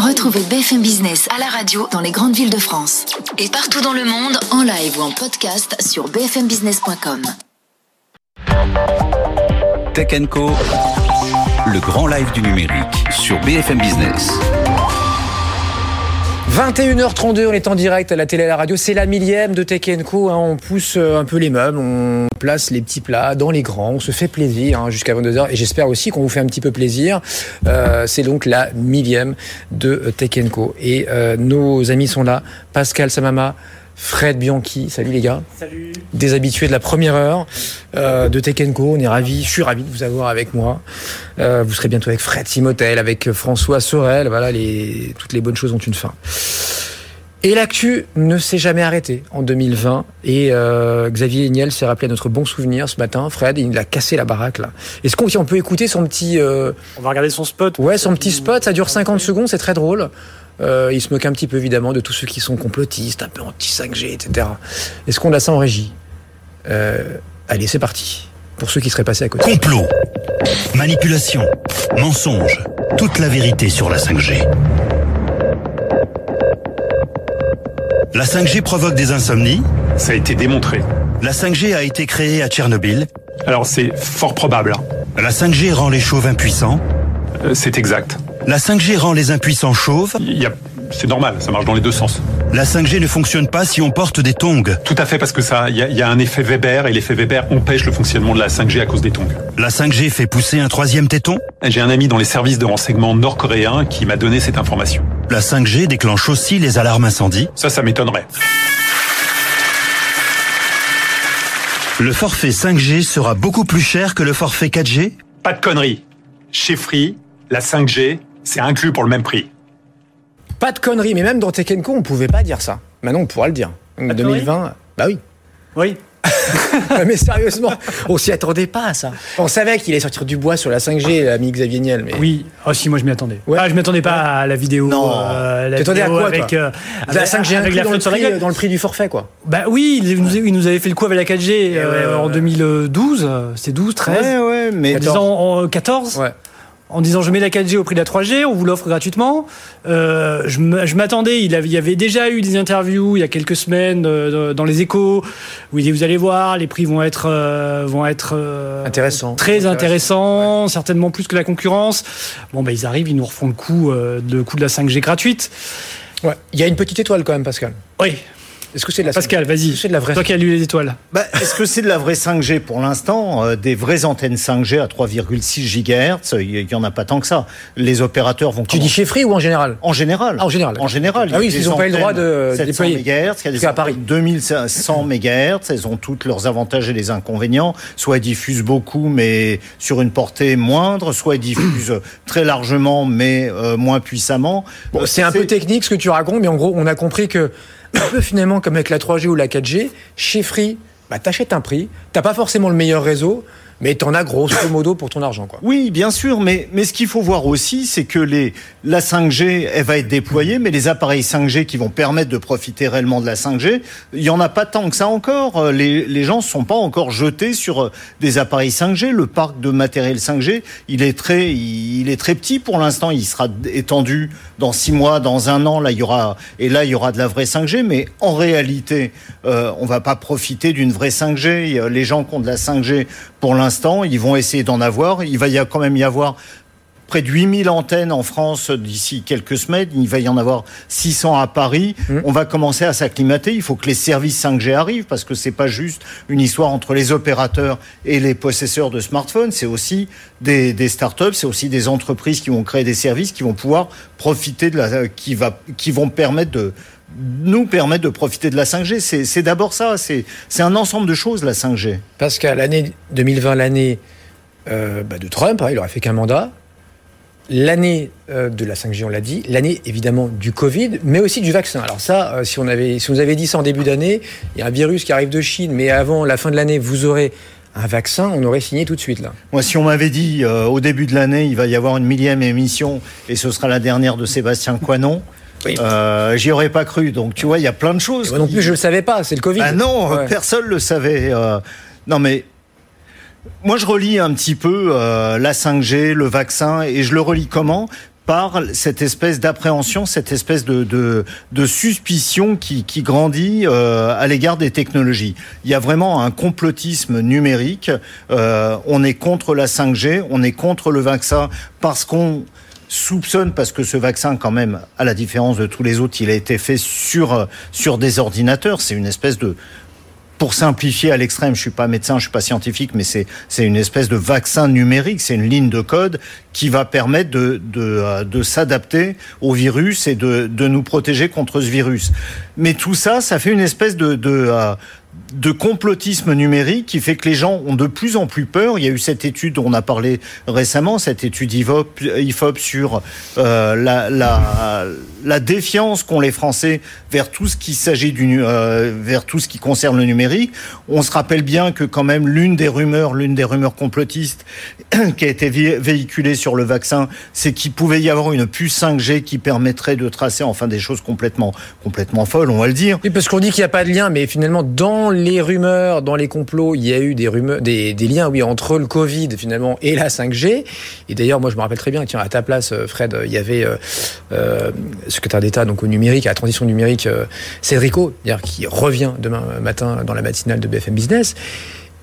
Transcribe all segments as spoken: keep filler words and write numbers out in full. Retrouvez B F M Business à la radio dans les grandes villes de France. Et partout dans le monde, en live ou en podcast sur b f m business point com. Tech and Co, le grand live du numérique sur B F M Business. vingt et une heures trente-deux, on est en direct à la télé, à la radio. C'est la millième de Tech and Co. Hein, on pousse un peu les meubles, on place les petits plats dans les grands, on se fait plaisir hein, jusqu'à vingt-deux heures. Et j'espère aussi qu'on vous fait un petit peu plaisir. Euh, c'est donc la millième de Tech and Co. Et euh, nos amis sont là. Pascal Samama, Fred Bianchi, salut les gars. Salut. Des habitués de la première heure euh, de Tech and Co. On est ravis, je suis ravi de vous avoir avec moi. Euh, vous serez bientôt avec Fred Simotel, avec François Sorel. Voilà, les, toutes les bonnes choses ont une fin. Et l'actu ne s'est jamais arrêtée en deux mille vingt. Et euh, Xavier Niel s'est rappelé à notre bon souvenir ce matin. Fred, il a cassé la baraque là. Est-ce qu'on on peut écouter son petit... Euh... On va regarder son spot. Ouais, son petit spot, ça dure cinquante secondes, c'est très drôle. Euh, il se moque un petit peu évidemment de tous ceux qui sont complotistes, un peu anti-cinq G, et cetera. Est-ce qu'on a ça en régie ? euh, Allez, c'est parti. Pour ceux qui seraient passés à côté. Complot, manipulation, mensonge, toute la vérité sur la cinq G. La cinq G provoque des insomnies ? Ça a été démontré. La cinq G a été créée à Tchernobyl ? Alors c'est fort probable. La cinq G rend les chauves impuissants ? euh, C'est exact. La cinq G rend les impuissants chauves. Il y a... C'est normal, ça marche dans les deux sens. La cinq G ne fonctionne pas si on porte des tongs. Tout à fait, parce que ça, il y, y a un effet Weber, et l'effet Weber empêche le fonctionnement de la cinq G à cause des tongs. La cinq G fait pousser un troisième téton. J'ai un ami dans les services de renseignement nord-coréens qui m'a donné cette information. La cinq G déclenche aussi les alarmes incendie. Ça, ça m'étonnerait. Le forfait cinq G sera beaucoup plus cher que le forfait quatre G ? Pas de conneries. Chez Free, la cinq G... c'est inclus pour le même prix. Pas de conneries, mais même dans Tech and Co, on pouvait pas dire ça. Maintenant, on pourra le dire. En deux mille vingt, bah oui. Oui. Mais sérieusement, on s'y attendait pas à ça. On savait qu'il allait sortir du bois sur la cinq G, l'ami Xavier Niel. Mais... Oui, oh, si, moi je m'y attendais. Ouais. Ah, je m'attendais pas à la vidéo. Non, euh, la vidéo à quoi, avec, euh, avec la cinq G avec la dans, le prix, dans le prix du forfait, quoi. Bah oui, il nous, il nous avait fait le coup avec la quatre G euh, ouais, en deux mille douze, c'était douze, treize, ouais, ouais, mais quatorze. Ouais. En disant je mets la quatre G au prix de la trois G, on vous l'offre gratuitement. Euh, je m'attendais, il y avait déjà eu des interviews il y a quelques semaines dans les Échos où il dit vous allez voir, les prix vont être vont être intéressants, très intéressants, intéressants ouais. Certainement plus que la concurrence. Bon ben ils arrivent, ils nous refont le coup, le coup de la cinq G gratuite. Ouais, il y a une petite étoile quand même, Pascal. Oui. Est-ce que c'est de la Pascal, cinq G vas-y, c'est de la vraie... toi qui as lu les étoiles. Bah, est-ce que c'est de la vraie cinq G pour l'instant euh, des vraies antennes cinq G à trois virgule six gigahertz, il n'y en a pas tant que ça. Les opérateurs vont... Tu comment... dis chez Free ou en général ? En général. Ah, en général. En général. Ah oui, ils n'ont pas eu le droit de... sept cents mégahertz, il y a des à Paris. deux mille cent mégahertz, elles ont toutes leurs avantages et les inconvénients. Soit elles diffusent beaucoup, mais sur une portée moindre, soit elles diffusent très largement, mais euh, moins puissamment. Bon, euh, c'est, c'est un peu technique ce que tu racontes, mais en gros, on a compris que... un peu finalement comme avec la trois G ou la quatre G, chez Free, bah t'achètes un prix, t'as pas forcément le meilleur réseau, mais t'en as grosso modo pour ton argent, quoi. Oui, bien sûr, mais mais ce qu'il faut voir aussi, c'est que les la cinq G, elle va être déployée, mais les appareils cinq G qui vont permettre de profiter réellement de la cinq G, il y en a pas tant que ça encore. Les les gens sont pas encore jetés sur des appareils cinq G. Le parc de matériel cinq G, il est très il est très petit pour l'instant. Il sera étendu dans six mois, dans un an. Là, il y aura et là il y aura de la vraie cinq G, mais en réalité, euh, on va pas profiter d'une vraie cinq G. Les gens qui ont de la cinq G pour l'instant, ils vont essayer d'en avoir. Il va y a quand même y avoir près de huit mille antennes en France d'ici quelques semaines. Il va y en avoir six cents à Paris. Mmh. On va commencer à s'acclimater. Il faut que les services cinq G arrivent parce que c'est pas juste une histoire entre les opérateurs et les possesseurs de smartphones. C'est aussi des, des startups, c'est aussi des entreprises qui vont créer des services qui vont pouvoir profiter de la, qui va, qui vont permettre de nous permettre de profiter de la cinq G. C'est, c'est d'abord ça, c'est, c'est un ensemble de choses, la cinq G. Parce qu'à l'année deux mille vingt, l'année euh, bah de Trump, hein, il n'aurait fait qu'un mandat, l'année euh, de la cinq G, on l'a dit, l'année évidemment du Covid, mais aussi du vaccin. Alors ça, euh, si on avait, si on vous avait dit ça en début d'année, il y a un virus qui arrive de Chine, mais avant la fin de l'année, vous aurez... un vaccin, on aurait signé tout de suite là. Moi, si on m'avait dit euh, au début de l'année, il va y avoir une millième émission et ce sera la dernière de Sébastien Coinon, oui. euh, j'y aurais pas cru. Donc, tu vois, il y a plein de choses. Moi non plus, je le savais pas. C'est le Covid. Ah non, ouais. Personne le savait. Euh, non, mais. Moi, je relis un petit peu euh, la cinq G, le vaccin, et je le relis comment ? par cette espèce d'appréhension, cette espèce de, de, de suspicion qui, qui grandit euh, à l'égard des technologies. Il y a vraiment un complotisme numérique. Euh, on est contre la cinq G, on est contre le vaccin parce qu'on soupçonne, parce que ce vaccin, quand même, à la différence de tous les autres, il a été fait sur, sur des ordinateurs. C'est une espèce de... Pour simplifier à l'extrême, je suis pas médecin, je suis pas scientifique, mais c'est c'est une espèce de vaccin numérique, c'est une ligne de code qui va permettre de de de s'adapter au virus et de de nous protéger contre ce virus. Mais tout ça, ça fait une espèce de de de complotisme numérique qui fait que les gens ont de plus en plus peur. Il y a eu cette étude dont on a parlé récemment, cette étude I F O P sur euh, la, la, la défiance qu'ont les Français vers tout ce qui s'agit du, euh, vers tout ce qui concerne le numérique. On se rappelle bien que quand même l'une des rumeurs, l'une des rumeurs complotistes qui a été véhiculée sur le vaccin, c'est qu'il pouvait y avoir une puce cinq G qui permettrait de tracer, enfin, des choses complètement, complètement folles, on va le dire. Oui, parce qu'on dit qu'il n'y a pas de lien, mais finalement dans les rumeurs, dans les complots, il y a eu des rumeurs, des, des liens, oui, entre le Covid finalement et la cinq G. Et d'ailleurs, moi, je me rappelle très bien, tiens, à ta place, Fred, il y avait euh, euh, secrétaire d'État donc au numérique, à la transition numérique, euh, Cédric O, d'ailleurs, qui revient demain matin dans la matinale de B F M Business.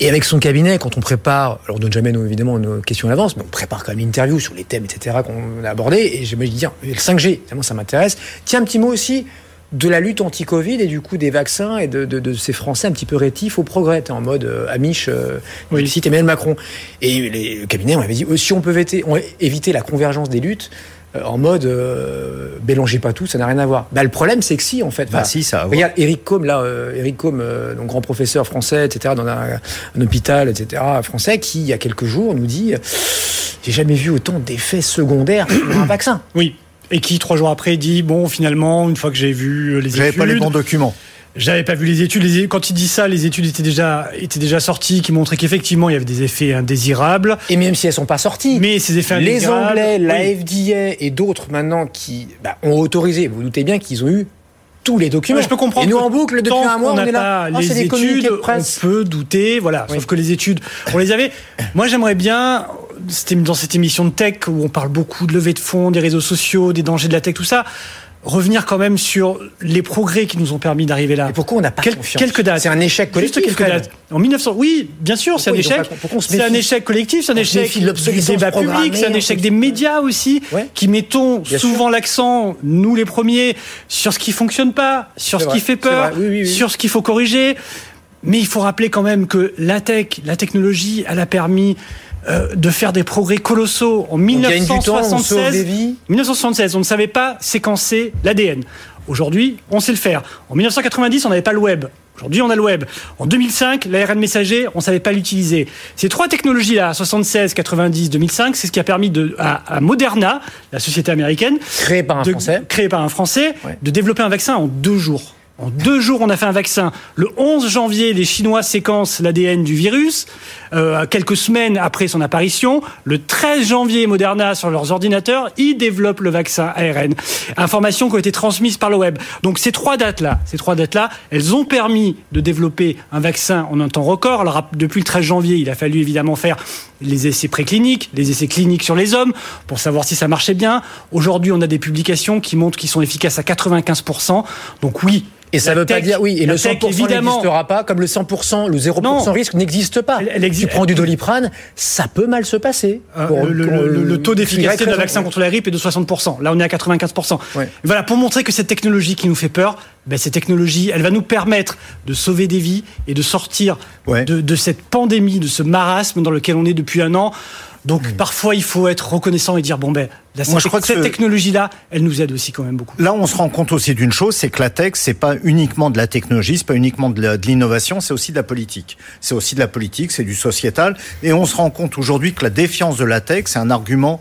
Et avec son cabinet, quand on prépare, alors on ne donne jamais, nous, évidemment, nos questions à l'avance, mais on prépare quand même l'interview sur les thèmes, et cetera, qu'on a abordés. Et je me dis, tiens, le cinq G, évidemment, ça m'intéresse. Tiens, un petit mot aussi de la lutte anti-Covid et du coup des vaccins et de, de, de ces Français un petit peu rétifs au progrès, en mode euh, Amish, euh, oui. Cite Emmanuel Macron. Et les, le cabinet, on avait dit, si on peut éviter, on éviter la convergence des luttes, euh, en mode euh, mélangez pas tout, ça n'a rien à voir. Bah, le problème, c'est que si, en fait. Bah, bah, si, ça a regarde, Eric Combe, là, euh, Eric Combe, euh, donc grand professeur français, et cetera, dans un, un hôpital, et cetera, français, qui, il y a quelques jours, nous dit euh, j'ai jamais vu autant d'effets secondaires sur un vaccin. Oui. Et qui, trois jours après, dit, bon, finalement, une fois que j'ai vu les j'avais études... J'avais pas les bons documents. J'avais pas vu les études. Les études quand il dit ça, les études étaient déjà, étaient déjà sorties, qui montraient qu'effectivement, il y avait des effets indésirables. Et même si elles sont pas sorties. Mais ces effets indésirables... Les Anglais, la F D A et d'autres, maintenant, qui bah, ont autorisé. Vous vous doutez bien qu'ils ont eu tous les documents. Ouais, je peux comprendre. Et nous, en boucle, depuis un mois, on, on est là. Oh, les c'est études, on peut douter, voilà. Oui. Sauf que les études, on les avait. Moi, j'aimerais bien... C'était dans cette émission de tech où on parle beaucoup de levée de fonds, des réseaux sociaux, des dangers de la tech, tout ça. Revenir quand même sur les progrès qui nous ont permis d'arriver là. Et pourquoi on n'a pas Quel- confiance Quelques dates. C'est un échec collectif. Juste quelques dates. En mille neuf cents, oui, bien sûr, pourquoi c'est un échec. Pas, c'est un échec collectif, c'est un on échec du débat public, c'est un échec des médias aussi, ouais. qui mettons bien souvent sûr. L'accent, nous les premiers, sur ce qui fonctionne pas, sur c'est ce vrai. Qui fait peur, oui, oui, oui. sur ce qu'il faut corriger. Mais il faut rappeler quand même que la tech, la technologie, elle a permis Euh, de faire des progrès colossaux. En dix-neuf cent soixante-seize, dix-neuf cent soixante-seize, on ne savait pas séquencer l'A D N. Aujourd'hui, on sait le faire. En dix-neuf cent quatre-vingt-dix, on n'avait pas le web. Aujourd'hui, on a le web. En deux mille cinq, l'A R N messager, on ne savait pas l'utiliser. Ces trois technologies-là, soixante-seize, quatre-vingt-dix, deux mille cinq, c'est ce qui a permis de, à, à Moderna, la société américaine, créée par un de, Français, créée par un Français ouais. de développer un vaccin en deux jours. En deux jours, on a fait un vaccin. Le onze janvier, les Chinois séquencent l'A D N du virus. Euh, quelques semaines après son apparition, le treize janvier, Moderna, sur leurs ordinateurs, ils développent le vaccin A R N. Informations qui ont été transmises par le web. Donc ces trois dates-là, ces trois dates-là, elles ont permis de développer un vaccin en un temps record. Alors depuis le treize janvier, il a fallu évidemment faire les essais précliniques, les essais cliniques sur les hommes pour savoir si ça marchait bien. Aujourd'hui, on a des publications qui montrent qu'ils sont efficaces à quatre-vingt-quinze pour cent. Donc oui. Et ça ne veut tech, pas dire, oui, et le cent pour cent tech, n'existera pas, comme le cent pour cent, le zéro pour cent non, risque n'existe pas. Elle, elle existe, tu prends du Doliprane, ça peut mal se passer. Pour, le, pour, le, le, le taux d'efficacité de la vaccin contre la grippe est de soixante pour cent. Là, on est à quatre-vingt-quinze pour cent. Ouais. Voilà, pour montrer que cette technologie qui nous fait peur, ben, cette technologie, elle va nous permettre de sauver des vies et de sortir ouais. de, de cette pandémie, de ce marasme dans lequel on est depuis un an. Donc, mmh. parfois, il faut être reconnaissant et dire, bon, ben, là, moi, je crois que cette ce... technologie-là, elle nous aide aussi quand même beaucoup. Là, on se rend compte aussi d'une chose, c'est que la tech, c'est pas uniquement de la technologie, c'est pas uniquement de, la, de l'innovation, c'est aussi de la politique. C'est aussi de la politique, c'est du sociétal. Et on se rend compte aujourd'hui que la défiance de la tech, c'est un argument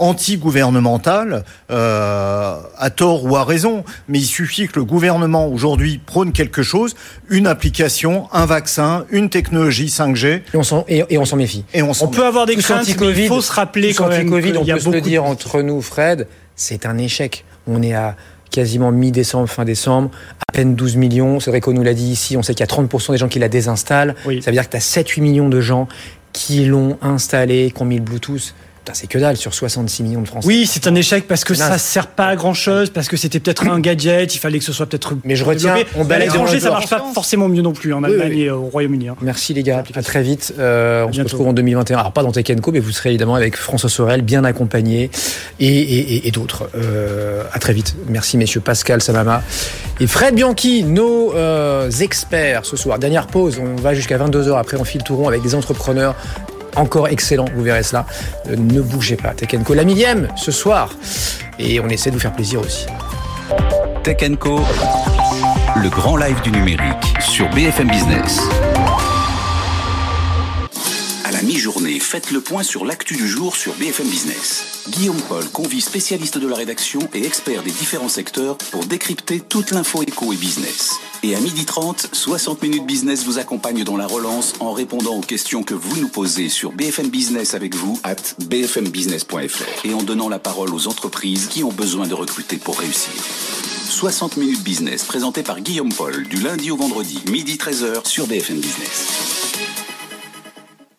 anti-gouvernemental, euh, à tort ou à raison, mais il suffit que le gouvernement aujourd'hui prône quelque chose, une application, un vaccin, une technologie cinq G. Et on s'en, et, et on s'en méfie. Et on s'en on méfie. Peut avoir des craintes, mais il faut se rappeler quand même qu'il y a beaucoup de... On peut se le dire entre nous, Fred, c'est un échec. On est à quasiment mi-décembre, fin décembre, à peine douze millions. Cédric O nous l'a dit ici, on sait qu'il y a trente pour cent des gens qui la désinstallent. Oui. Ça veut dire que tu as sept à huit millions de gens qui l'ont installé, qui ont mis le Bluetooth. c'est que dalle sur soixante-six millions de Français. Oui, c'est un échec parce que non, ça sert pas à grand-chose, parce que c'était peut-être un gadget, il fallait que ce soit peut-être... Mais je retiens, développé. On balaye dans l'étranger, ça marche pas forcément mieux non plus en Allemagne oui, oui. et au Royaume-Uni. Hein. Merci les gars, à très vite. Euh, on bientôt. Se retrouve en deux mille vingt et un. Alors pas dans Tech and Co, mais vous serez évidemment avec François Sorel, bien accompagné, et, et, et, et d'autres. Euh, à très vite. Merci messieurs Pascal Samama et Fred Bianchi, nos euh, experts ce soir. Dernière pause, on va jusqu'à vingt-deux heures. Après, on file tout rond avec des entrepreneurs encore excellent, vous verrez cela. Euh, ne bougez pas. Tech and Co, la millième ce soir. Et on essaie de vous faire plaisir aussi. Tech and Co, le grand live du numérique sur B F M Business. À la mi-journée, faites le point sur l'actu du jour sur B F M Business. Guillaume Paul convie spécialistes de la rédaction et experts des différents secteurs pour décrypter toute l'info éco et business. Et à midi trente, soixante minutes business vous accompagne dans la relance en répondant aux questions que vous nous posez sur B F M Business avec vous at b f m business point f r et en donnant la parole aux entreprises qui ont besoin de recruter pour réussir. soixante minutes business présenté par Guillaume Paul du lundi au vendredi, midi treize heures sur B F M Business.